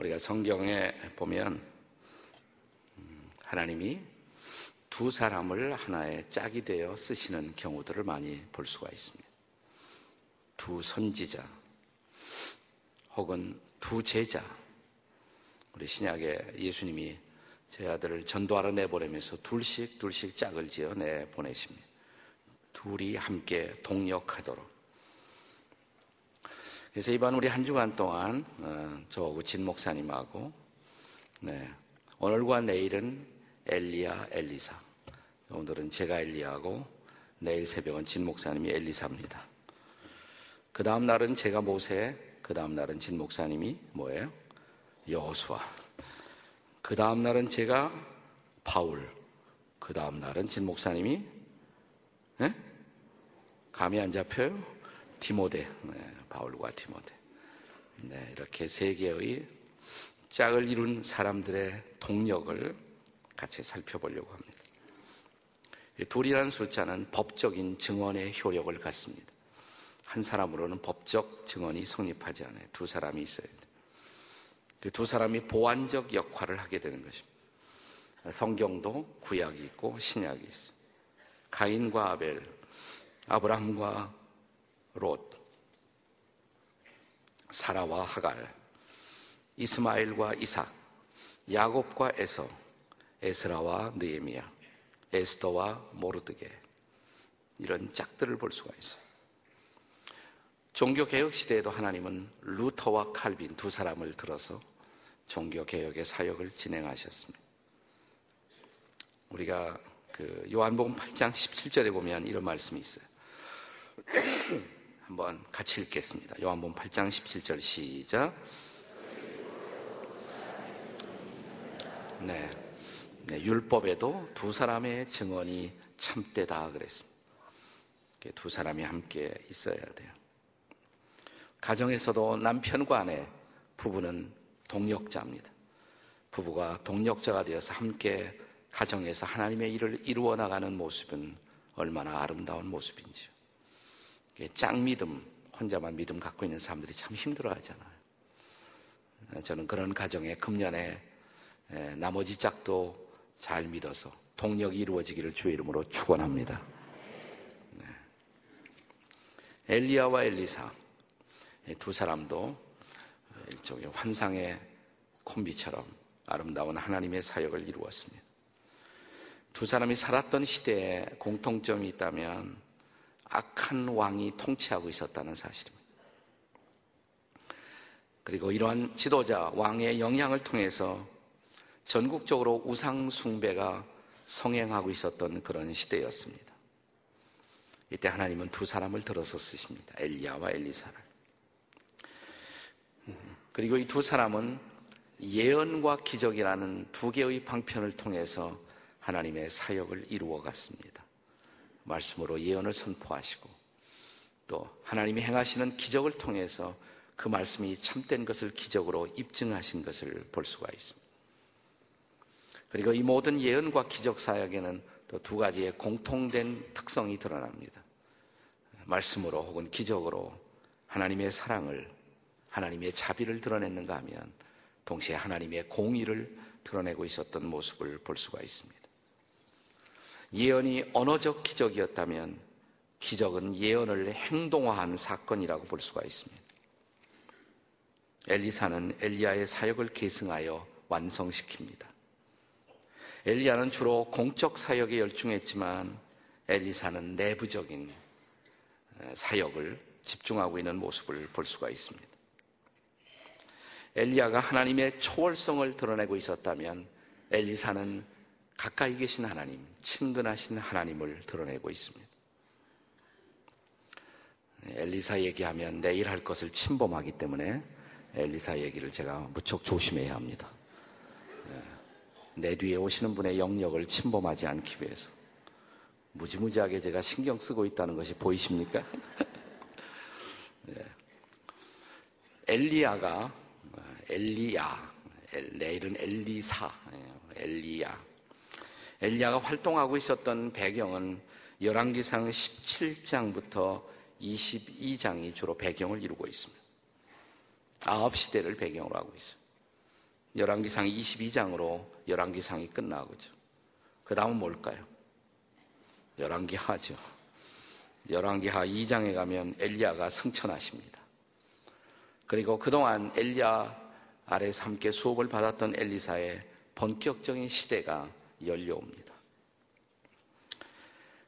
우리가 성경에 보면 하나님이 두 사람을 하나의 짝이 되어 쓰시는 경우들을 많이 볼 수가 있습니다. 두 선지자 혹은 두 제자, 우리 신약에 예수님이 제 아들을 전도하러 내보내면서 둘씩 짝을 지어 내보내십니다. 둘이 함께 동역하도록. 그래서 이번 우리 한 주간 동안 저하고 진 목사님하고 오늘과 내일은 엘리야, 엘리사. 오늘은 제가 엘리야고 내일 새벽은 진 목사님이 엘리사입니다. 그 다음 날은 제가 모세, 그 다음 날은 진 목사님이 뭐예요? 여호수아. 그 다음 날은 제가 바울. 그 다음 날은 진 목사님이 감이 안 잡혀요? 디모데, 바울과 디모데. 이렇게 세 개의 짝을 이룬 사람들의 동력을 같이 살펴보려고 합니다. 둘이라는 숫자는 법적인 증언의 효력을 갖습니다. 한 사람으로는 법적 증언이 성립하지 않아요. 두 사람이 있어야 돼요. 그 두 사람이 보완적 역할을 하게 되는 것입니다. 성경도 구약이 있고 신약이 있어요. 가인과 아벨, 아브라함과 롯, 사라와 하갈, 이스마엘과 이삭, 야곱과 에서, 에스라와 느헤미야, 에스더와 모르드게, 이런 짝들을 볼 수가 있어요. 종교개혁 시대에도 하나님은 루터와 칼빈 두 사람을 들어서 종교개혁의 사역을 진행하셨습니다. 우리가 그 요한복음 8장 17절에 보면 이런 말씀이 있어요. 한번 같이 읽겠습니다. 요한복음 8장 17절 시작. 율법에도 두 사람의 증언이 참되다 그랬습니다. 두 사람이 함께 있어야 돼요. 가정에서도 남편과 아내, 부부는 동역자입니다. 부부가 동역자가 되어서 함께 가정에서 하나님의 일을 이루어 나가는 모습은 얼마나 아름다운 모습인지요. 짝믿음, 혼자만 믿음 갖고 있는 사람들이 참 힘들어하잖아요. 저는 그런 가정에 금년에 나머지 짝도 잘 믿어서 동력이 이루어지기를 주의 이름으로 축원합니다. 엘리야와 엘리사, 두 사람도 일종의 환상의 콤비처럼 아름다운 하나님의 사역을 이루었습니다. 두 사람이 살았던 시대에 공통점이 있다면 악한 왕이 통치하고 있었다는 사실입니다. 그리고 이러한 지도자, 왕의 영향을 통해서 전국적으로 우상 숭배가 성행하고 있었던 그런 시대였습니다. 이때 하나님은 두 사람을 들어서 쓰십니다. 엘리야와 엘리사를. 그리고 이 두 사람은 예언과 기적이라는 두 개의 방편을 통해서 하나님의 사역을 이루어갔습니다. 말씀으로 예언을 선포하시고 또 하나님이 행하시는 기적을 통해서 그 말씀이 참된 것을 기적으로 입증하신 것을 볼 수가 있습니다. 그리고 이 모든 예언과 기적 사역에는 또 두 가지의 공통된 특성이 드러납니다. 말씀으로 혹은 기적으로 하나님의 사랑을, 하나님의 자비를 드러냈는가 하면 동시에 하나님의 공의를 드러내고 있었던 모습을 볼 수가 있습니다. 예언이 언어적 기적이었다면 기적은 예언을 행동화한 사건이라고 볼 수가 있습니다. 엘리사는 엘리야의 사역을 계승하여 완성시킵니다. 엘리야는 주로 공적 사역에 열중했지만 엘리사는 내부적인 사역을 집중하고 있는 모습을 볼 수가 있습니다. 엘리야가 하나님의 초월성을 드러내고 있었다면 엘리사는 가까이 계신 하나님, 친근하신 하나님을 드러내고 있습니다. 엘리사 얘기하면 내일 할 것을 침범하기 때문에 엘리사 얘기를 제가 무척 조심해야 합니다. 내 뒤에 오시는 분의 영역을 침범하지 않기 위해서 무지무지하게 제가 신경 쓰고 있다는 것이 보이십니까? 엘리야가 엘리야, 내일은 엘리사, 엘리야. 엘리야가 활동하고 있었던 배경은 열왕기상 17장부터 22장이 주로 배경을 이루고 있습니다. 아합 시대를 배경으로 하고 있습니다. 열왕기상 22장으로 열왕기상이 끝나고죠. 그 다음은 뭘까요? 열왕기하죠. 열왕기하 2장에 가면 엘리야가 승천하십니다. 그리고 그동안 엘리야 아래에서 함께 수업을 받았던 엘리사의 본격적인 시대가 열려옵니다.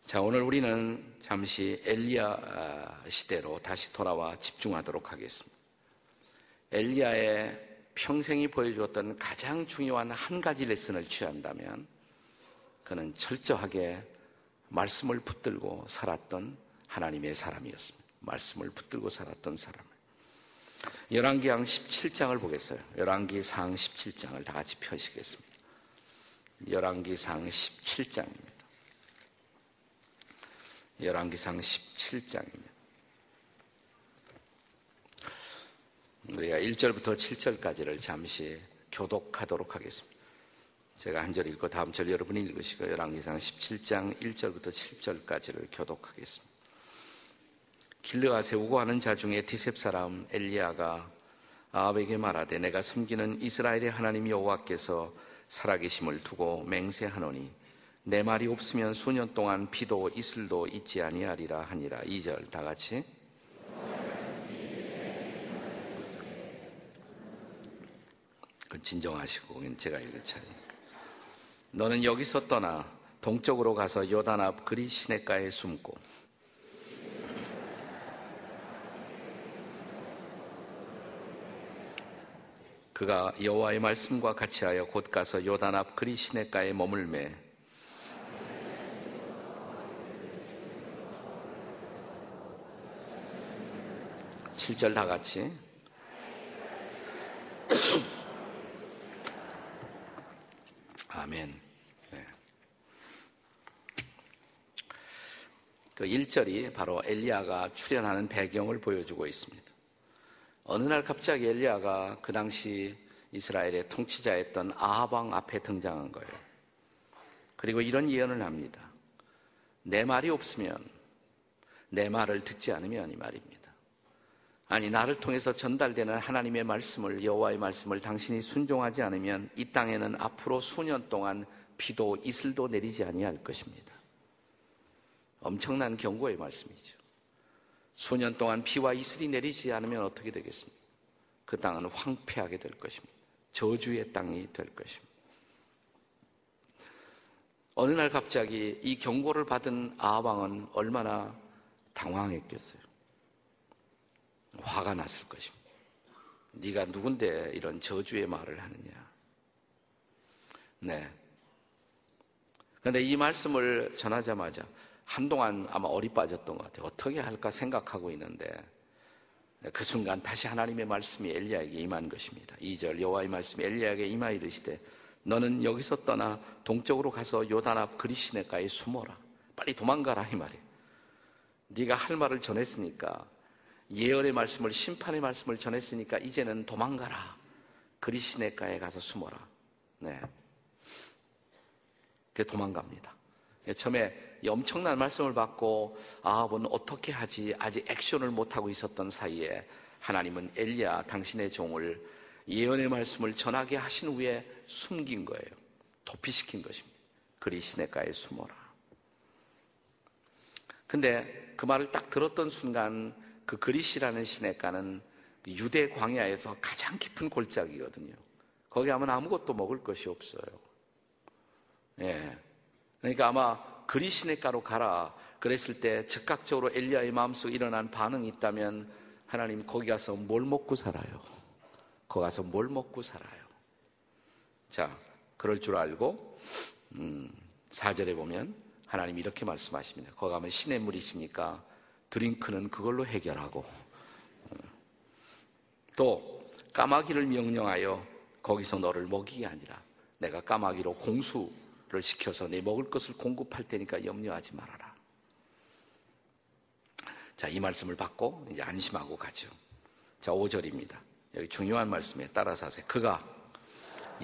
자, 오늘 우리는 잠시 엘리야 시대로 다시 돌아와 집중하도록 하겠습니다. 엘리야의 평생이 보여주었던 가장 중요한 한 가지 레슨을 취한다면 그는 철저하게 말씀을 붙들고 살았던 하나님의 사람이었습니다. 말씀을 붙들고 살았던 사람. 열왕기상 17장을 보겠어요. 열왕기상 17장을 다 같이 펴시겠습니다. 열왕기상 17장입니다. 열왕기상 17장입니다. 우리가 1절부터 7절까지를 잠시 교독하도록 하겠습니다. 제가 한 절 읽고 다음 절 여러분이 읽으시고 열왕기상 17장 1절부터 7절까지를 교독하겠습니다. 길르앗에 세우고 하는 자 중에 디셉 사람 엘리야가 아합에게 말하되 내가 섬기는 이스라엘의 하나님 여호와께서 살아계심을 두고 맹세하노니 내 말이 없으면 수년 동안 비도 이슬도 있지 아니하리라 하니라. 2절 다 같이. 진정하시고 제가 읽을 차례. 너는 여기서 떠나 동쪽으로 가서 요단 앞 그릿 시냇가에 숨고 그가 여호와의 말씀과 같이하여 곧 가서 요단 앞 그릿 시냇가에 머물매 (7절) 다 같이. 아멘. 네. 그 1절이 바로 엘리야가 출연하는 배경을 보여주고 있습니다. 어느 날 갑자기 엘리야가 그 당시 이스라엘의 통치자였던 아합 왕 앞에 등장한 거예요. 그리고 이런 예언을 합니다. 내 말이 없으면, 내 말을 듣지 않으면, 이 말입니다. 아니, 나를 통해서 전달되는 하나님의 말씀을, 여호와의 말씀을 당신이 순종하지 않으면 이 땅에는 앞으로 수년 동안 비도 이슬도 내리지 아니할 것입니다. 엄청난 경고의 말씀이죠. 수년 동안 비와 이슬이 내리지 않으면 어떻게 되겠습니까? 그 땅은 황폐하게 될 것입니다. 저주의 땅이 될 것입니다. 어느 날 갑자기 이 경고를 받은 아합 왕은 얼마나 당황했겠어요. 화가 났을 것입니다. 네가 누군데 이런 저주의 말을 하느냐. 네. 그런데 이 말씀을 전하자마자 한동안 아마 어리 빠졌던 것 같아요. 어떻게 할까 생각하고 있는데 그 순간 다시 하나님의 말씀이 엘리야에게 임한 것입니다. 2절 여호와의 말씀이 엘리야에게 임하 이르시되 너는 여기서 떠나 동쪽으로 가서 요단 앞 그릿 시냇가에 숨어라. 빨리 도망가라 이 말이에요. 네가 할 말을 전했으니까, 예언의 말씀을, 심판의 말씀을 전했으니까 이제는 도망가라. 그릿 시냇가에 가서 숨어라. 네. 그래서 도망갑니다. 처음에 엄청난 말씀을 받고 아합은 어떻게 하지 아직 액션을 못하고 있었던 사이에 하나님은 엘리야 당신의 종을 예언의 말씀을 전하게 하신 후에 숨긴 거예요. 도피시킨 것입니다. 그릿 시냇가에 숨어라. 근데 그 말을 딱 들었던 순간 그 그릿이라는 시냇가는 유대 광야에서 가장 깊은 골짜기거든요. 거기 하면 아무것도 먹을 것이 없어요. 예. 그러니까 아마 그릿 시냇가로 가라 그랬을 때 즉각적으로 엘리야의 마음속에 일어난 반응이 있다면 하나님 거기 가서 뭘 먹고 살아요? 거기 가서 뭘 먹고 살아요? 자, 그럴 줄 알고 4절에 보면 하나님이 이렇게 말씀하십니다. 거기 가면 시냇물이 있으니까 드링크는 그걸로 해결하고 또 까마귀를 명령하여 거기서 너를 먹이게 아니라 내가 까마귀로 공수를 시켜서 네 먹을 것을 공급할 테니까 염려하지 말아라. 자, 이 말씀을 받고 이제 안심하고 가죠. 자, 5절입니다. 여기 중요한 말씀에 따라서 하세요. 그가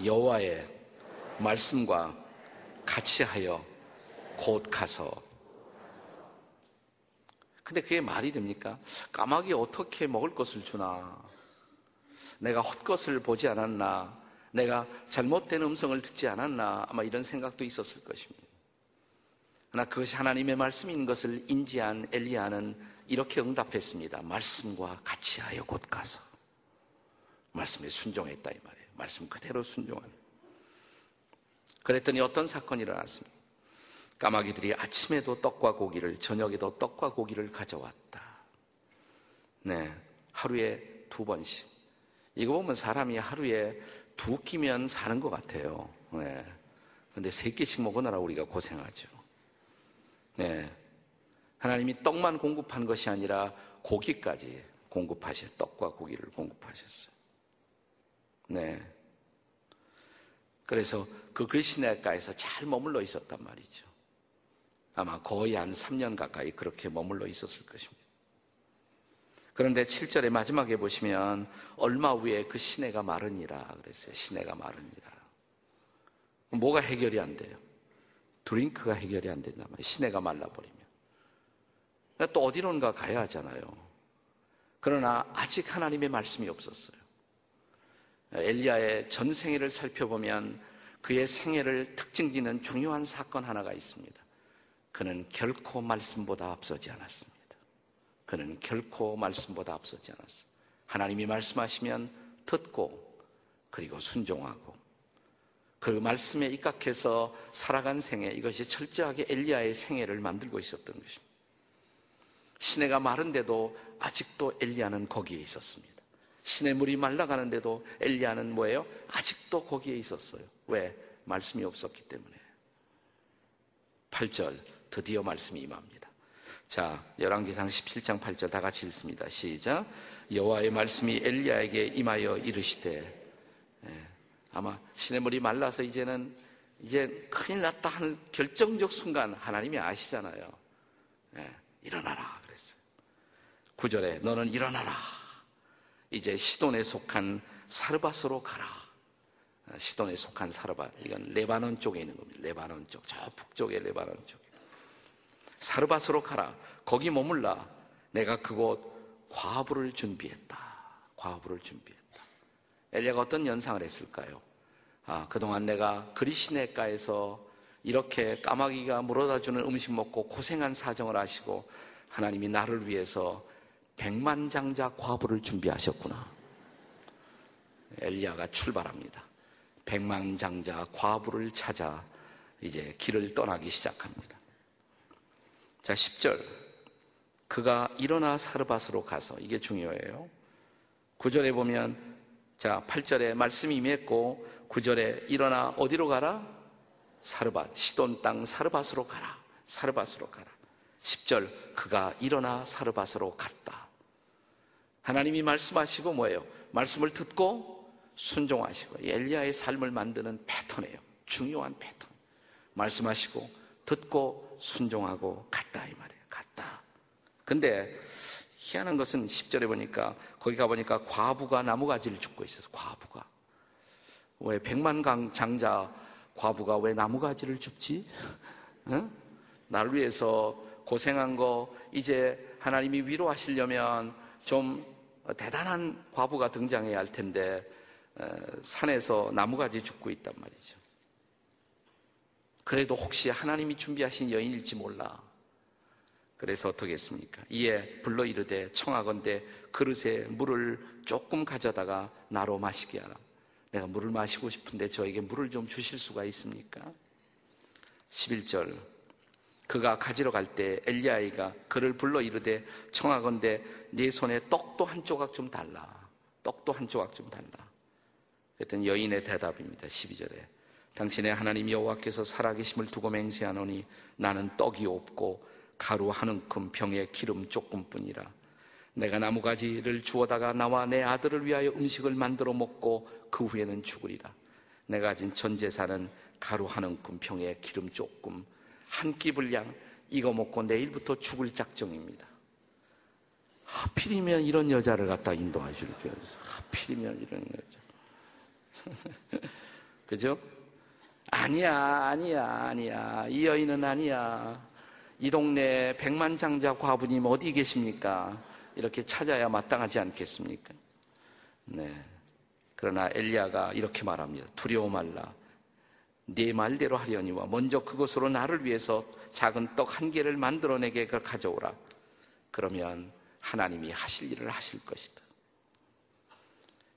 여호와의 말씀과 같이하여 곧 가서. 근데 그게 말이 됩니까? 까마귀 어떻게 먹을 것을 주나? 내가 헛것을 보지 않았나? 내가 잘못된 음성을 듣지 않았나, 아마 이런 생각도 있었을 것입니다. 그러나 그것이 하나님의 말씀인 것을 인지한 엘리야는 이렇게 응답했습니다. 말씀과 같이 하여 곧 가서. 말씀에 순종했다 이 말이에요. 말씀 그대로 순종한. 그랬더니 어떤 사건이 일어났습니다. 까마귀들이 아침에도 떡과 고기를, 저녁에도 떡과 고기를 가져왔다. 네, 하루에 2번씩. 이거 보면 사람이 하루에 2 끼면 사는 것 같아요. 네. 근데 3개씩 먹으느라 우리가 고생하죠. 네. 하나님이 떡만 공급한 것이 아니라 고기까지 공급하셨어요. 떡과 고기를 공급하셨어요. 네. 그래서 그 글시내가에서 잘 머물러 있었단 말이죠. 아마 거의 한 3년 가까이 그렇게 머물러 있었을 것입니다. 그런데 7절의 마지막에 보시면 얼마 후에 그 시내가 마르니라 그랬어요. 시내가 마르니라. 뭐가 해결이 안 돼요? 드링크가 해결이 안 된단 말이에요. 시내가 말라버리면. 또 어디론가 가야 하잖아요. 그러나 아직 하나님의 말씀이 없었어요. 엘리야의 전 생애를 살펴보면 그의 생애를 특징짓는 중요한 사건 하나가 있습니다. 그는 결코 말씀보다 앞서지 않았습니다. 그는 결코 말씀보다 앞서지 않았어. 하나님이 말씀하시면 듣고 그리고 순종하고 그 말씀에 입각해서 살아간 생애, 이것이 철저하게 엘리야의 생애를 만들고 있었던 것입니다. 시내가 마른데도 아직도 엘리야는 거기에 있었습니다. 시냇물이 말라가는데도 엘리야는 뭐예요? 아직도 거기에 있었어요. 왜? 말씀이 없었기 때문에. 8절, 드디어 말씀이 임합니다. 자, 열왕기상 17장 8절 다 같이 읽습니다. 시작. 여호와의 말씀이 엘리야에게 임하여 이르시되. 예, 아마 시냇물이 말라서 이제 큰일 났다 하는 결정적 순간 하나님이 아시잖아요. 예, 일어나라 그랬어요. 9절에 너는 일어나라. 이제 시돈에 속한 사르밧으로 가라. 시돈에 속한 사르밧. 이건 레바논 쪽에 있는 겁니다. 레바논 쪽. 저 북쪽에 레바논 쪽. 사르밧으로 가라. 거기 머물라. 내가 그곳 과부를 준비했다. 과부를 준비했다. 엘리야가 어떤 연상을 했을까요? 아, 그동안 내가 그리시네가에서 이렇게 까마귀가 물어다주는 음식 먹고 고생한 사정을 아시고 하나님이 나를 위해서 100만 장자 과부를 준비하셨구나. 엘리야가 출발합니다. 100만 장자 과부를 찾아 이제 길을 떠나기 시작합니다. 자, 10절. 그가 일어나 사르밧으로 가서. 이게 중요해요. 9절에 보면, 자, 8절에 말씀이 임했고, 9절에 일어나 어디로 가라? 사르밧. 시돈 땅 사르밧으로 가라. 사르밧으로 가라. 10절. 그가 일어나 사르밧으로 갔다. 하나님이 말씀하시고 뭐예요? 말씀을 듣고 순종하시고. 엘리야의 삶을 만드는 패턴이에요. 중요한 패턴. 말씀하시고, 듣고, 순종하고 갔다 이 말이에요. 갔다. 근데 희한한 것은 10절에 보니까 거기 가보니까 과부가 나무가지를 죽고 있어서 과부가 왜 100만 장자 과부가 왜 나무가지를 죽지? 응? 나를 위해서 고생한 거 이제 하나님이 위로하시려면 좀 대단한 과부가 등장해야 할 텐데 산에서 나무가지 죽고 있단 말이죠. 그래도 혹시 하나님이 준비하신 여인일지 몰라. 그래서 어떻게 했습니까? 이에 불러 이르되 청하건대 그릇에 물을 조금 가져다가 나로 마시게 하라. 내가 물을 마시고 싶은데 저에게 물을 좀 주실 수가 있습니까? 11절. 그가 가지러 갈 때 엘리야가 그를 불러 이르되 청하건대 네 손에 떡도 한 조각 좀 달라. 떡도 한 조각 좀 달라. 그랬더니 여인의 대답입니다. 12절에. 당신의 하나님 여호와께서 살아계심을 두고 맹세하노니 나는 떡이 없고 가루 한 움큼 병에 기름 조금뿐이라. 내가 나무가지를 주워다가 나와 내 아들을 위하여 음식을 만들어 먹고 그 후에는 죽으리라. 내가 가진 전 재산은 가루 한 움큼 병에 기름 조금 한 끼 분량 이거 먹고 내일부터 죽을 작정입니다. 하필이면 이런 여자를 갖다 인도하실 줄 알았어요. 하필이면 이런 여자. 그죠? 아니야. 이 여인은 아니야. 이 동네에 100만 장자 과부님 어디 계십니까? 이렇게 찾아야 마땅하지 않겠습니까? 네. 그러나 엘리야가 이렇게 말합니다. 두려워 말라. 네 말대로 하려니와 먼저 그것으로 나를 위해서 작은 떡 한 개를 만들어내게 그걸 가져오라. 그러면 하나님이 하실 일을 하실 것이다.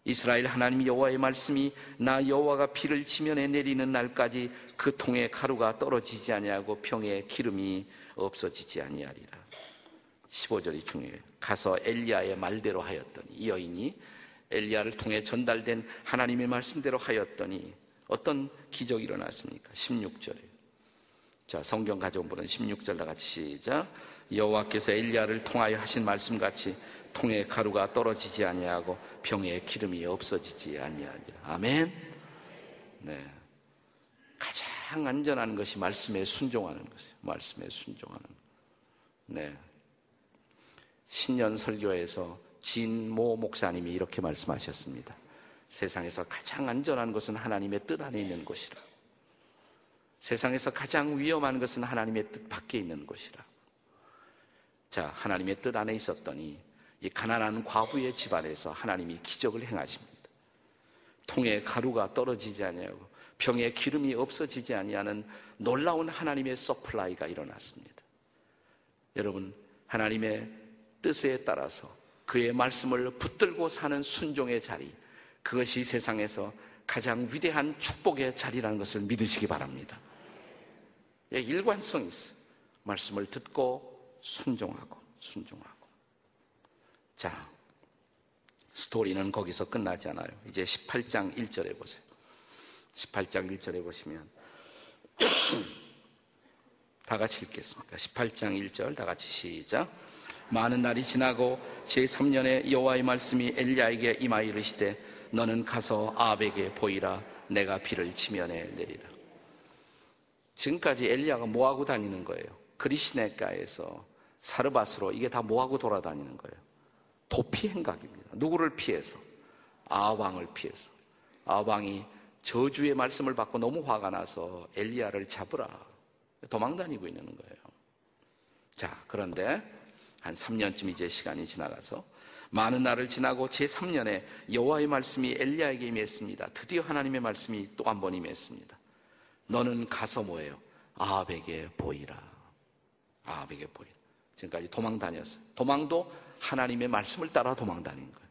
이스라엘 하나님 여호와의 말씀이 나 여호와가 피를 지면에 내리는 날까지 그 통에 가루가 떨어지지 아니하고 병에 기름이 없어지지 아니하리라. 15절이 중요해요. 가서 엘리야의 말대로 하였더니, 이 여인이 엘리야를 통해 전달된 하나님의 말씀대로 하였더니 어떤 기적이 일어났습니까? 16절에. 자, 성경 가져온 분은 16절 다 같이 시작. 여호와께서 엘리야를 통하여 하신 말씀같이 통에 가루가 떨어지지 아니하고 병에 기름이 없어지지 아니하니라. 아멘. 네. 가장 안전한 것이 말씀에 순종하는 것이에요. 말씀에 순종하는 것. 네. 신년 설교에서 진모 목사님이 이렇게 말씀하셨습니다. 세상에서 가장 안전한 것은 하나님의 뜻 안에 있는 것이라. 세상에서 가장 위험한 것은 하나님의 뜻 밖에 있는 것이라. 자, 하나님의 뜻 안에 있었더니 이 가난한 과부의 집안에서 하나님이 기적을 행하십니다. 통에 가루가 떨어지지 아니하고 병에 기름이 없어지지 아니하는 놀라운 하나님의 서플라이가 일어났습니다. 여러분, 하나님의 뜻에 따라서 그의 말씀을 붙들고 사는 순종의 자리, 그것이 세상에서 가장 위대한 축복의 자리라는 것을 믿으시기 바랍니다. 일관성이 있어요. 말씀을 듣고 순종하고. 자, 스토리는 거기서 끝나지 않아요. 이제 18장 1절에 보세요. 18장 1절에 보시면 다 같이 읽겠습니다. 18장 1절 다 같이 시작. 많은 날이 지나고 제3년에 여호와의 말씀이 엘리야에게 임하여 이르시되 너는 가서 아합에게 보이라. 내가 비를 지면에 내리라. 지금까지 엘리야가 뭐하고 다니는 거예요? 그리시네가에서 사르밧으로, 이게 다 뭐하고 돌아다니는 거예요? 도피 행각입니다. 누구를 피해서? 아합왕을 피해서. 아합왕이 저주의 말씀을 받고 너무 화가 나서 엘리야를 잡으라, 도망다니고 있는 거예요. 자, 그런데 한 3년쯤 이제 시간이 지나가서 많은 날을 지나고 제3년에 여호와의 말씀이 엘리야에게 임했습니다. 드디어 하나님의 말씀이 또 한 번 임했습니다. 너는 가서 뭐예요? 아합에게 보이라. 아합에게 보이라. 지금까지 도망 다녔어요. 도망도 하나님의 말씀을 따라 도망 다닌 거예요.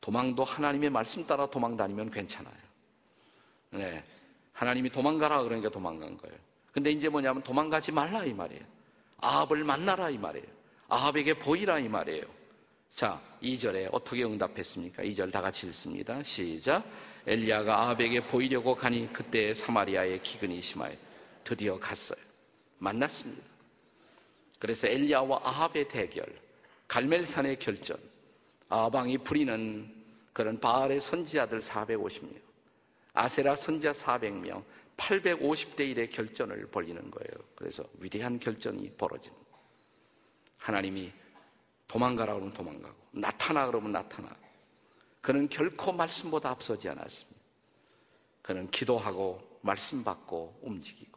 도망도 하나님의 말씀 따라 도망 다니면 괜찮아요. 네, 하나님이 도망가라 그러니까 도망간 거예요. 근데 이제 뭐냐면 도망가지 말라 이 말이에요. 아합을 만나라 이 말이에요. 아합에게 보이라 이 말이에요. 자, 2절에 어떻게 응답했습니까? 2절 다 같이 읽습니다. 시작. 엘리야가 아합에게 보이려고 가니 그때 사마리아의 기근이 심하여. 드디어 갔어요. 만났습니다. 그래서 엘리야와 아합의 대결, 갈멜산의 결전, 아합왕이 부리는 그런 바알의 선지자들 450명, 아세라 선지자 400명, 850대 1의 결전을 벌이는 거예요. 그래서 위대한 결전이 벌어지는 거예요. 하나님이 도망가라 그러면 도망가고, 나타나 그러면 나타나고. 그는 결코 말씀보다 앞서지 않았습니다. 그는 기도하고 말씀 받고 움직이고.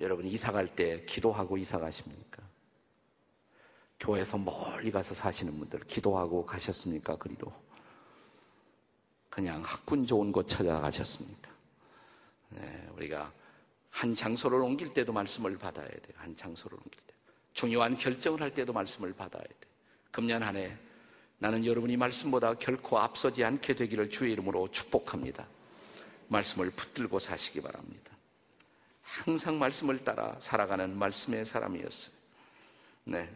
여러분, 이사 갈 때 기도하고 이사 가십니까? 교회에서 멀리 가서 사시는 분들 기도하고 가셨습니까? 그리로 그냥 학군 좋은 곳 찾아가셨습니까? 네, 우리가 한 장소를 옮길 때도 말씀을 받아야 돼요. 한 장소를 옮길 때, 중요한 결정을 할 때도 말씀을 받아야 돼요. 금년 한 해 나는 여러분이 말씀보다 결코 앞서지 않게 되기를 주의 이름으로 축복합니다. 말씀을 붙들고 사시기 바랍니다. 항상 말씀을 따라 살아가는 말씀의 사람이었어요. 네.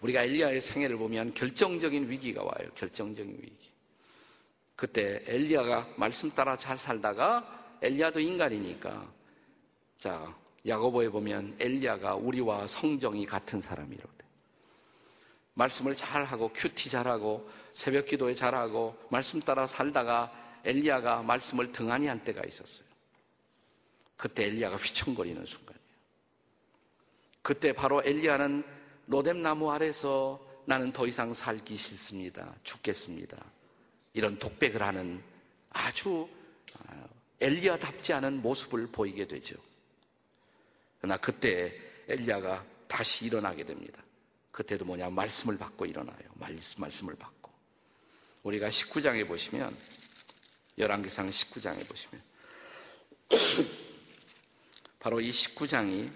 우리가 엘리야의 생애를 보면 결정적인 위기가 와요. 결정적인 위기. 그때 엘리야가 말씀 따라 잘 살다가, 엘리야도 인간이니까, 자, 야고보에 보면 엘리야가 우리와 성정이 같은 사람이로대. 말씀을 잘하고 큐티 잘하고 새벽 기도에 잘하고 말씀 따라 살다가 엘리야가 말씀을 등한히 한 때가 있었어요. 그때 엘리야가 휘청거리는 순간이에요. 그때 바로 엘리야는 로뎀나무 아래서 나는 더 이상 살기 싫습니다. 죽겠습니다. 이런 독백을 하는 아주 엘리야답지 않은 모습을 보이게 되죠. 그러나 그때 엘리야가 다시 일어나게 됩니다. 그때도 뭐냐, 말씀을 받고 일어나요. 말씀을 받고. 우리가 19장에 보시면, 열왕기상 19장에 보시면 바로 이 19장이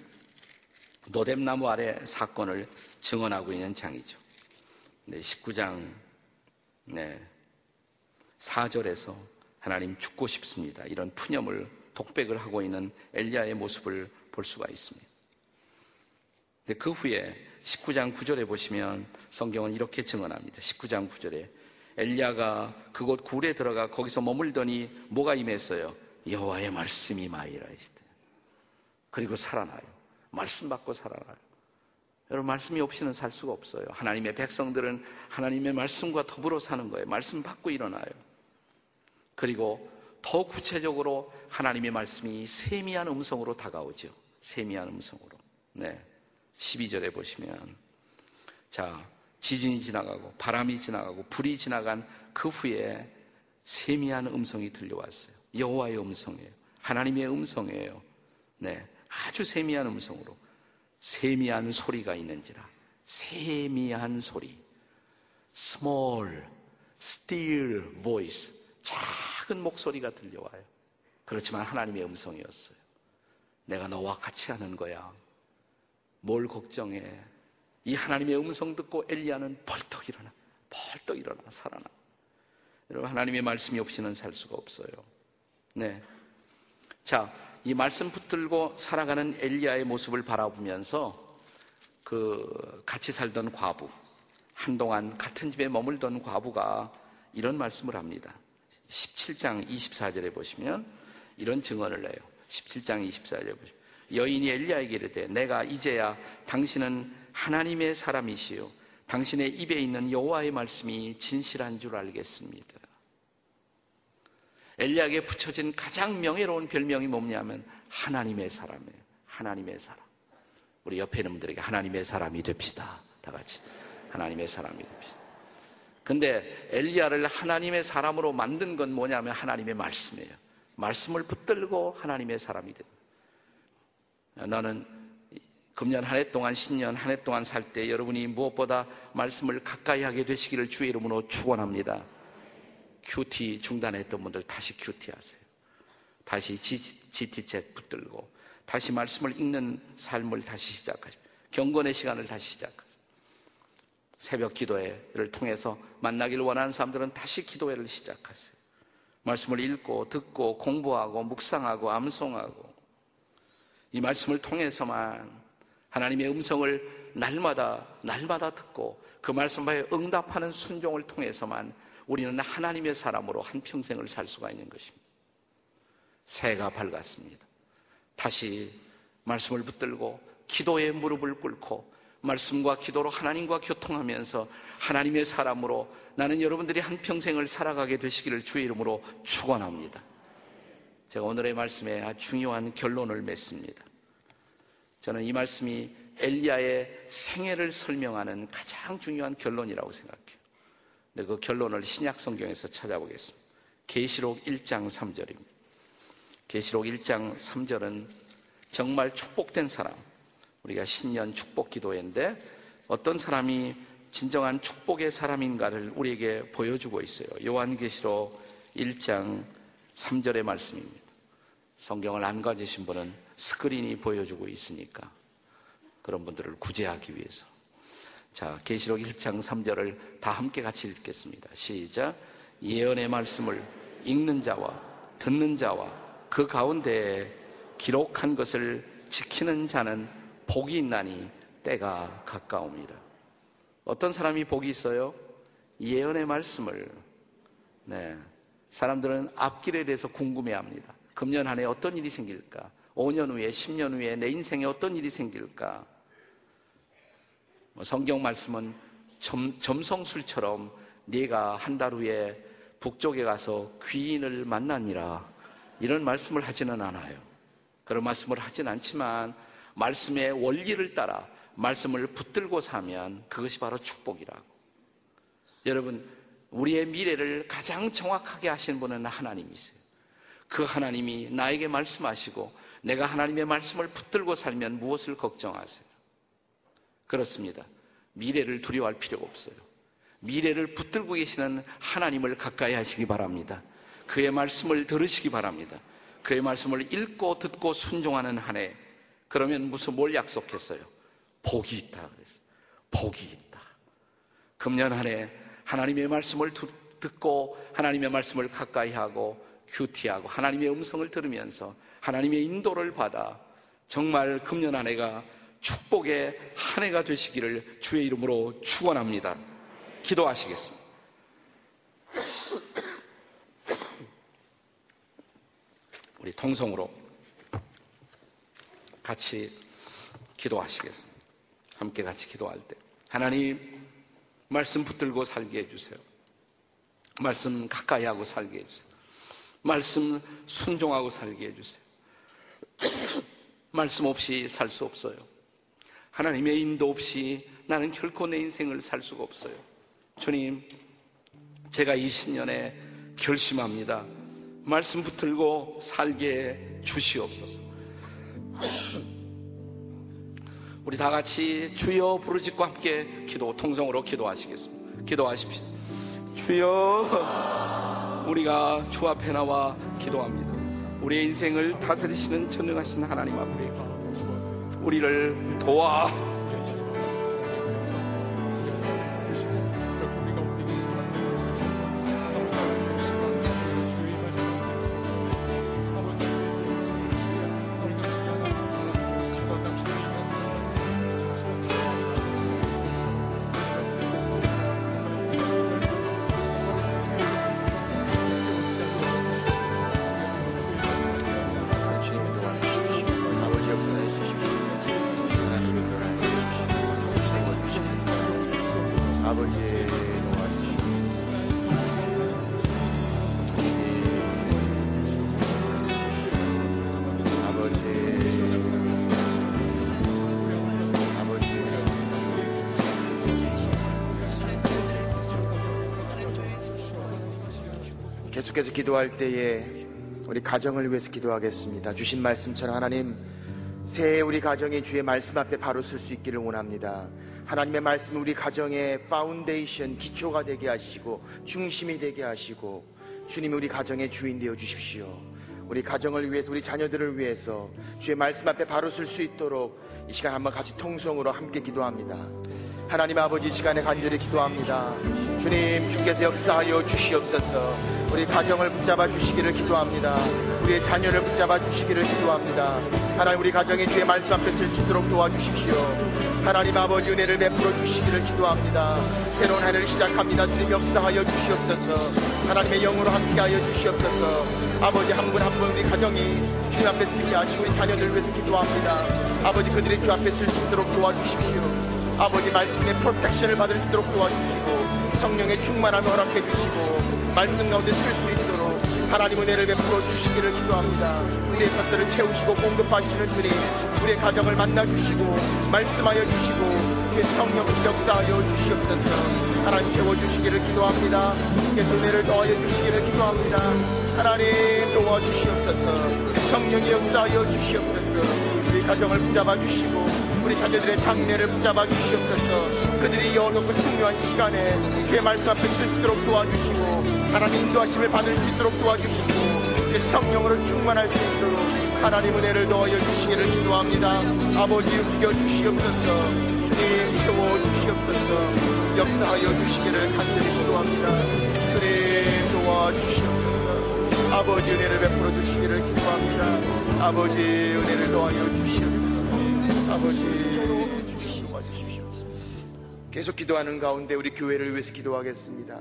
노뎀나무 아래 사건을 증언하고 있는 장이죠. 네, 19장 4절에서 하나님 죽고 싶습니다, 이런 푸념을, 독백을 하고 있는 엘리야의 모습을 볼 수가 있습니다. 근데 그 후에 19장 9절에 보시면 성경은 이렇게 증언합니다. 19장 9절에 엘리야가 그곳 굴에 들어가 거기서 머물더니 뭐가 임했어요? 여호와의 말씀이 임하이라 하시되, 그리고 살아나요. 말씀 받고 살아나요. 여러분, 말씀이 없이는 살 수가 없어요. 하나님의 백성들은 하나님의 말씀과 더불어 사는 거예요. 말씀 받고 일어나요. 그리고 더 구체적으로 하나님의 말씀이 세미한 음성으로 다가오죠. 세미한 음성으로. 12절에 보시면, 자, 지진이 지나가고 바람이 지나가고 불이 지나간 그 후에 세미한 음성이 들려왔어요. 여호와의 음성이에요. 하나님의 음성이에요. 아주 세미한 음성으로, 세미한 소리가 있는지라. 세미한 소리. small, still voice. 작은 목소리가 들려와요. 그렇지만 하나님의 음성이었어요. 내가 너와 같이 하는 거야. 뭘 걱정해. 이 하나님의 음성 듣고 엘리야는 벌떡 일어나 살아나. 여러분, 하나님의 말씀이 없이는 살 수가 없어요. 자, 이 말씀 붙들고 살아가는 엘리야의 모습을 바라보면서 그 같이 살던 과부, 한동안 같은 집에 머물던 과부가 이런 말씀을 합니다. 17장 24절에 보시면 이런 증언을 해요. 17장 24절에 보시면 여인이 엘리야에게 이르되, 내가 이제야 당신은 하나님의 사람이시요 당신의 입에 있는 여호와의 말씀이 진실한 줄 알겠습니다. 엘리야에게 붙여진 가장 명예로운 별명이 뭐냐면 하나님의 사람이에요. 하나님의 사람. 우리 옆에 있는 분들에게 하나님의 사람이 됩시다. 다 같이 하나님의 사람이 됩시다. 근데 엘리야를 하나님의 사람으로 만든 건 뭐냐면 하나님의 말씀이에요. 말씀을 붙들고 하나님의 사람이 됩니다. 나는 금년 한 해 동안, 신년 한 해 동안 살 때 여러분이 무엇보다 말씀을 가까이 하게 되시기를 주의 이름으로 축원합니다. QT 중단했던 분들 다시 QT 하세요. 다시 GT책 붙들고 다시 말씀을 읽는 삶을 다시 시작하세요. 경건의 시간을 다시 시작하세요. 새벽 기도회를 통해서 만나길 원하는 사람들은 다시 기도회를 시작하세요. 말씀을 읽고 듣고 공부하고 묵상하고 암송하고, 이 말씀을 통해서만 하나님의 음성을 날마다 듣고 그 말씀에 응답하는 순종을 통해서만 우리는 하나님의 사람으로 한평생을 살 수가 있는 것입니다. 새해가 밝았습니다. 다시 말씀을 붙들고 기도의 무릎을 꿇고 말씀과 기도로 하나님과 교통하면서 하나님의 사람으로 나는 여러분들이 한평생을 살아가게 되시기를 주의 이름으로 축원합니다. 제가 오늘의 말씀에 아주 중요한 결론을 맺습니다. 저는 이 말씀이 엘리야의 생애를 설명하는 가장 중요한 결론이라고 생각해요. 근데 그 결론을 신약성경에서 찾아보겠습니다. 계시록 1장 3절입니다. 계시록 1장 3절은 정말 축복된 사람, 우리가 신년 축복 기도회인데 어떤 사람이 진정한 축복의 사람인가를 우리에게 보여주고 있어요. 요한계시록 1장 3절의 말씀입니다. 성경을 안 가지신 분은 스크린이 보여주고 있으니까 그런 분들을 구제하기 위해서. 자, 계시록 1장 3절을 다 함께 같이 읽겠습니다. 시작. 예언의 말씀을 읽는 자와 듣는 자와 그 가운데 기록한 것을 지키는 자는 복이 있나니 때가 가까웁니다. 어떤 사람이 복이 있어요? 예언의 말씀을. 사람들은 앞길에 대해서 궁금해합니다. 금년 한 해 어떤 일이 생길까? 5년 후에, 10년 후에 내 인생에 어떤 일이 생길까? 성경 말씀은 점성술처럼 네가 한 달 후에 북쪽에 가서 귀인을 만나니라, 이런 말씀을 하지는 않아요. 그런 말씀을 하진 않지만 말씀의 원리를 따라 말씀을 붙들고 사면 그것이 바로 축복이라고. 여러분, 우리의 미래를 가장 정확하게 아시는 분은 하나님이세요. 그 하나님이 나에게 말씀하시고 내가 하나님의 말씀을 붙들고 살면 무엇을 걱정하세요? 그렇습니다. 미래를 두려워할 필요가 없어요. 미래를 붙들고 계시는 하나님을 가까이 하시기 바랍니다. 그의 말씀을 들으시기 바랍니다. 그의 말씀을 읽고 듣고 순종하는 한 해, 그러면 무슨 뭘 약속했어요? 복이 있다 그랬어요. 복이 있다. 금년 한 해 하나님의 말씀을 듣고 하나님의 말씀을 가까이 하고 큐티하고 하나님의 음성을 들으면서 하나님의 인도를 받아 정말 금년 한 해가 축복의 한 해가 되시기를 주의 이름으로 축원합니다. 기도하시겠습니다. 우리 통성으로 같이 기도하시겠습니다. 함께 같이 기도할 때 하나님 말씀 붙들고 살게 해주세요. 말씀 가까이 하고 살게 해주세요. 말씀 순종하고 살게 해주세요. 말씀 없이 살 수 없어요. 하나님의 인도 없이 나는 결코 내 인생을 살 수가 없어요. 주님, 제가 20년에 결심합니다. 말씀 붙들고 살게 주시옵소서. 우리 다 같이 주여 부르짖고 함께 기도, 통성으로 기도하시겠습니다. 기도하십시오. 주여, 우리가 주 앞에 나와 기도합니다. 우리의 인생을 다스리시는 전능하신 하나님 앞에 우리를 도와 계속해서 기도할 때에 우리 가정을 위해서 기도하겠습니다. 주신 말씀처럼 하나님, 새해 우리 가정이 주의 말씀 앞에 바로 설 수 있기를 원합니다. 하나님의 말씀은 우리 가정의 파운데이션, 기초가 되게 하시고 중심이 되게 하시고 주님이 우리 가정의 주인 되어 주십시오. 우리 가정을 위해서, 우리 자녀들을 위해서 주의 말씀 앞에 바로 설 수 있도록 이 시간 한번 같이 통성으로 함께 기도합니다. 하나님 아버지, 이 시간에 간절히 기도합니다. 주님, 주께서 역사하여 주시옵소서. 우리 가정을 붙잡아 주시기를 기도합니다. 우리의 자녀를 붙잡아 주시기를 기도합니다. 하나님, 우리 가정이 주의 말씀 앞에 설 수 있도록 도와주십시오. 하나님 아버지, 은혜를 베풀어 주시기를 기도합니다. 새로운 한 해를 시작합니다. 주님, 역사하여 주시옵소서. 하나님의 영으로 함께하여 주시옵소서. 아버지, 한 분 한 분 우리 가정이 주님 앞에 쓰게 하시고 우리 자녀들 위해서 기도합니다. 아버지, 그들이 주 앞에 설 수 있도록 도와주십시오. 아버지, 말씀의 프로텍션을 받을 수 있도록 도와주시고 성령의 충만함을 허락해 주시고 말씀 가운데 쓸 수 있도록 하나님 은혜를 베풀어 주시기를 기도합니다. 우리의 것들을 채우시고 공급하시는 주님, 우리의 가정을 만나주시고 말씀하여 주시고 주의 성령 역사하여 주시옵소서. 하나님 채워주시기를 기도합니다. 주께서 은혜를 더하여 주시기를 기도합니다. 하나님 도와주시옵소서. 성령의 역사하여 주시옵소서. 우리 가정을 붙잡아 주시고 우리 자녀들의 장래를 붙잡아 주시옵소서. 그들이 여놓고 중요한 시간에 주의 말씀 앞에 쓸 수 있도록 도와주시고 하나님 인도하심을 받을 수 있도록 도와주시고 주의 성령으로 충만할 수 있도록 하나님 은혜를 더하여 주시기를 기도합니다. 아버지, 움직여 주시옵소서. 주님, 채워 주시옵소서. 역사하여 주시기를 간절히 기도합니다. 주님, 도와주시옵소서. 아버지, 은혜를 베풀어 주시기를 기도합니다. 아버지, 은혜를 더하여 주시옵소서. 아버지, 계속 기도하는 가운데 우리 교회를 위해서 기도하겠습니다.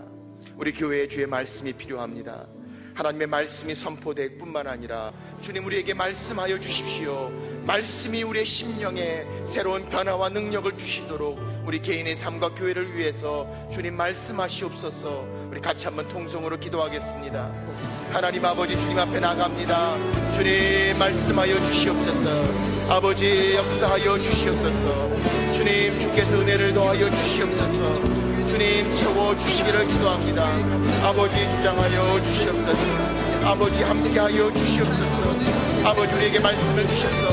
우리 교회에 주의 말씀이 필요합니다. 하나님의 말씀이 선포될 뿐만 아니라 주님, 우리에게 말씀하여 주십시오. 말씀이 우리의 심령에 새로운 변화와 능력을 주시도록 우리 개인의 삶과 교회를 위해서 주님 말씀하시옵소서. 우리 같이 한번 통성으로 기도하겠습니다. 하나님 아버지, 주님 앞에 나갑니다. 주님, 말씀하여 주시옵소서. 아버지, 역사하여 주시옵소서. 주님, 주께서 은혜를 더하여 주시옵소서. 주님, 채워주시기를 기도합니다. 아버지, 주장하여 주시옵소서. 아버지, 함께하여 주시옵소서. 아버지, 우리에게 말씀을 주셔서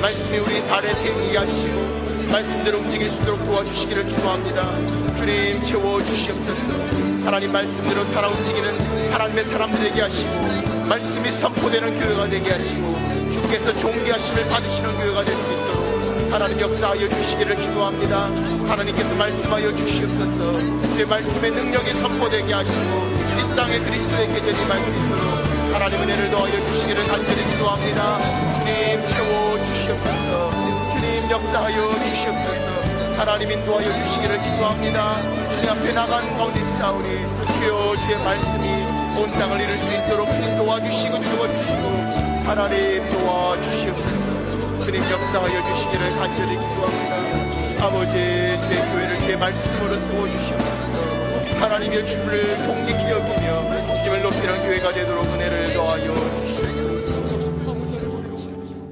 말씀이 우리 발에 대기하시고 말씀대로 움직일 수 있도록 도와주시기를 기도합니다. 주님 채워주시옵소서. 하나님 말씀대로 살아 움직이는 하나님의 사람들에게 하시고 말씀이 선포되는 교회가 되게 하시고 주께서 존귀하심을 받으시는 교회가 될 수 있도록 하나님 역사하여 주시기를 기도합니다. 하나님께서 말씀하여 주시옵소서. 주의 말씀의 능력이 선포되게 하시고 이 땅에 그리스도의 계절이 말씀으로 하나님 은혜를 더하여 주시기를 간절히 기도합니다. 주님 채워주시옵소서. 주님 역사하여 주시옵소서. 하나님 인도하여 주시기를 기도합니다. 주님 앞에 나간 가운데 있사오니 주여 주의 말씀이 온 땅을 이룰 수 있도록 주님 도와주시고 채워주시고 하나님 도와주시옵소서. 주님 역사하여 주시기를 간절히 기도합니다. 아버지 주의 교회를 주의 말씀으로 세워주시옵소서. 하나님의 주를 존귀히 여기며 주님을 높이는 교회가 되도록 은혜를 더하여 주시옵소서.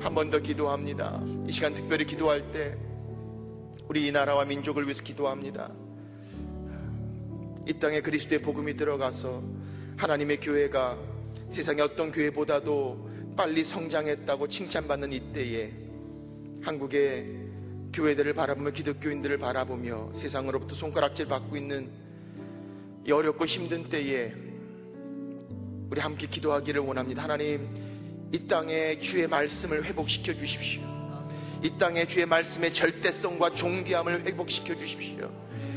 한 번 더 기도합니다. 이 시간 특별히 기도할 때 우리 이 나라와 민족을 위해서 기도합니다. 이 땅에 그리스도의 복음이 들어가서 하나님의 교회가 세상의 어떤 교회보다도 빨리 성장했다고 칭찬받는 이때에 한국의 교회들을 바라보며 기독교인들을 바라보며 세상으로부터 손가락질 받고 있는 이 어렵고 힘든 때에 우리 함께 기도하기를 원합니다. 하나님 이 땅에 주의 말씀을 회복시켜 주십시오. 이 땅에 주의 말씀의 절대성과 존귀함을 회복시켜 주십시오.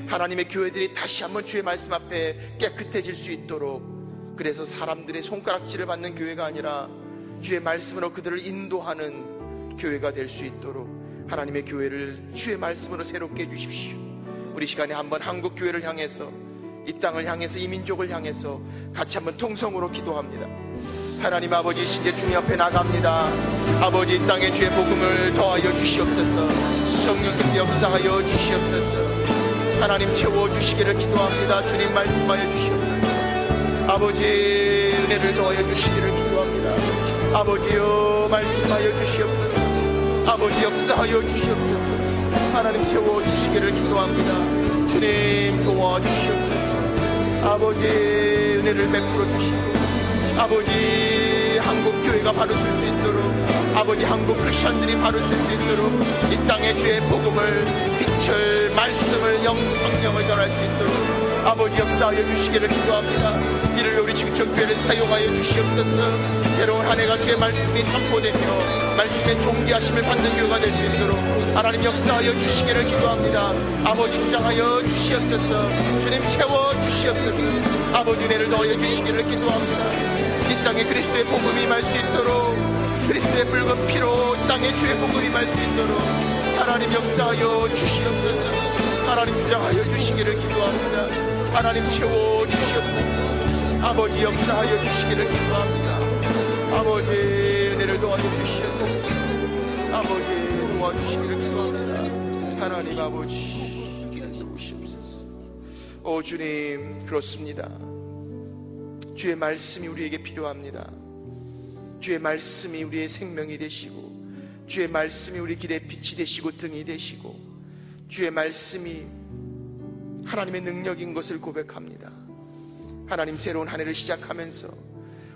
하나님의 교회들이 다시 한번 주의 말씀 앞에 깨끗해질 수 있도록 그래서 사람들의 손가락질을 받는 교회가 아니라 주의 말씀으로 그들을 인도하는 교회가 될 수 있도록 하나님의 교회를 주의 말씀으로 새롭게 해주십시오. 우리 시간에 한번 한국 교회를 향해서 이 땅을 향해서 이 민족을 향해서 같이 한번 통성으로 기도합니다. 하나님 아버지 신제 주님 앞에 나갑니다. 아버지 이 땅에 주의 복음을 더하여 주시옵소서. 성령께서 역사하여 주시옵소서. 하나님 채워주시기를 기도합니다. 주님 말씀하여 주시옵소서. 아버지 은혜를 더하여 주시기를 기도합니다. 아버지여 말씀하여 주시옵소서. 아버지 역사하여 주시옵소서. 하나님 채워주시기를 기도합니다. 주님 도와주시옵소서. 아버지 은혜를 베풀어 주시고 아버지 한국교회가 바로 쓸 수 있도록 아버지 한국 크리스천들이 바로 쓸 수 있도록 이 땅의 주의 복음을 빛을 말씀을 영성령을 전할 수 있도록 아버지 역사하여 주시기를 기도합니다. 이를 우리 직접교회를 사용하여 주시옵소서. 새로운 한 해가 주의 말씀이 선포되며 말씀의 존귀하심을 받는 교회가 될 수 있도록 하나님 역사하여 주시기를 기도합니다. 아버지 주장하여 주시옵소서. 주님 채워주시옵소서. 아버지 은혜를 더하여 주시기를 기도합니다. 이 땅에 그리스도의 복음이 임할 수 있도록 그리스도의 붉은 피로 땅에 주의 복음이 임할 수 있도록 하나님 역사하여 주시옵소서. 하나님 주장하여 주시기를 기도합니다. 하나님 채워주시옵소서. 아버지 역사하여 주시기를 기도합니다. 아버지 은혜를 도와주시옵소서. 아버지 도와주시기를 기도합니다. 하나님 아버지 도와주시옵소서. 오 주님 그렇습니다. 주의 말씀이 우리에게 필요합니다. 주의 말씀이 우리의 생명이 되시고 주의 말씀이 우리 길의 빛이 되시고 등이 되시고 주의 말씀이 하나님의 능력인 것을 고백합니다. 하나님 새로운 한 해를 시작하면서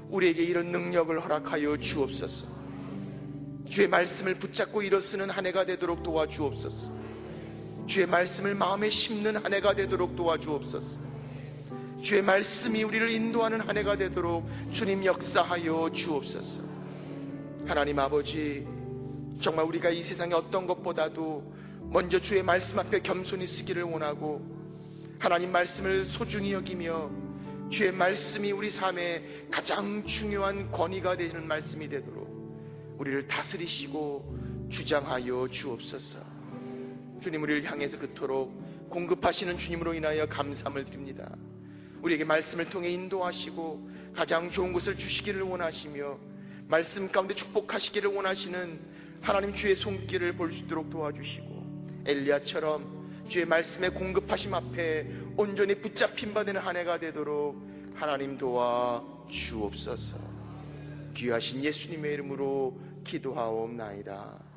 우리에게 이런 능력을 허락하여 주옵소서. 주의 말씀을 붙잡고 일어서는 한 해가 되도록 도와주옵소서. 주의 말씀을 마음에 심는 한 해가 되도록 도와주옵소서. 주의 말씀이 우리를 인도하는 한 해가 되도록 주님 역사하여 주옵소서. 하나님 아버지 정말 우리가 이 세상의 어떤 것보다도 먼저 주의 말씀 앞에 겸손히 쓰기를 원하고 하나님 말씀을 소중히 여기며 주의 말씀이 우리 삶의 가장 중요한 권위가 되는 말씀이 되도록 우리를 다스리시고 주장하여 주옵소서. 주님 우리를 향해서 그토록 공급하시는 주님으로 인하여 감사함을 드립니다. 우리에게 말씀을 통해 인도하시고 가장 좋은 것을 주시기를 원하시며 말씀 가운데 축복하시기를 원하시는 하나님 주의 손길을 볼 수 있도록 도와주시고 엘리야처럼 주의 말씀에 공급하심 앞에 온전히 붙잡힌 바 되는 한 해가 되도록 하나님 도와 주옵소서. 귀하신 예수님의 이름으로 기도하옵나이다.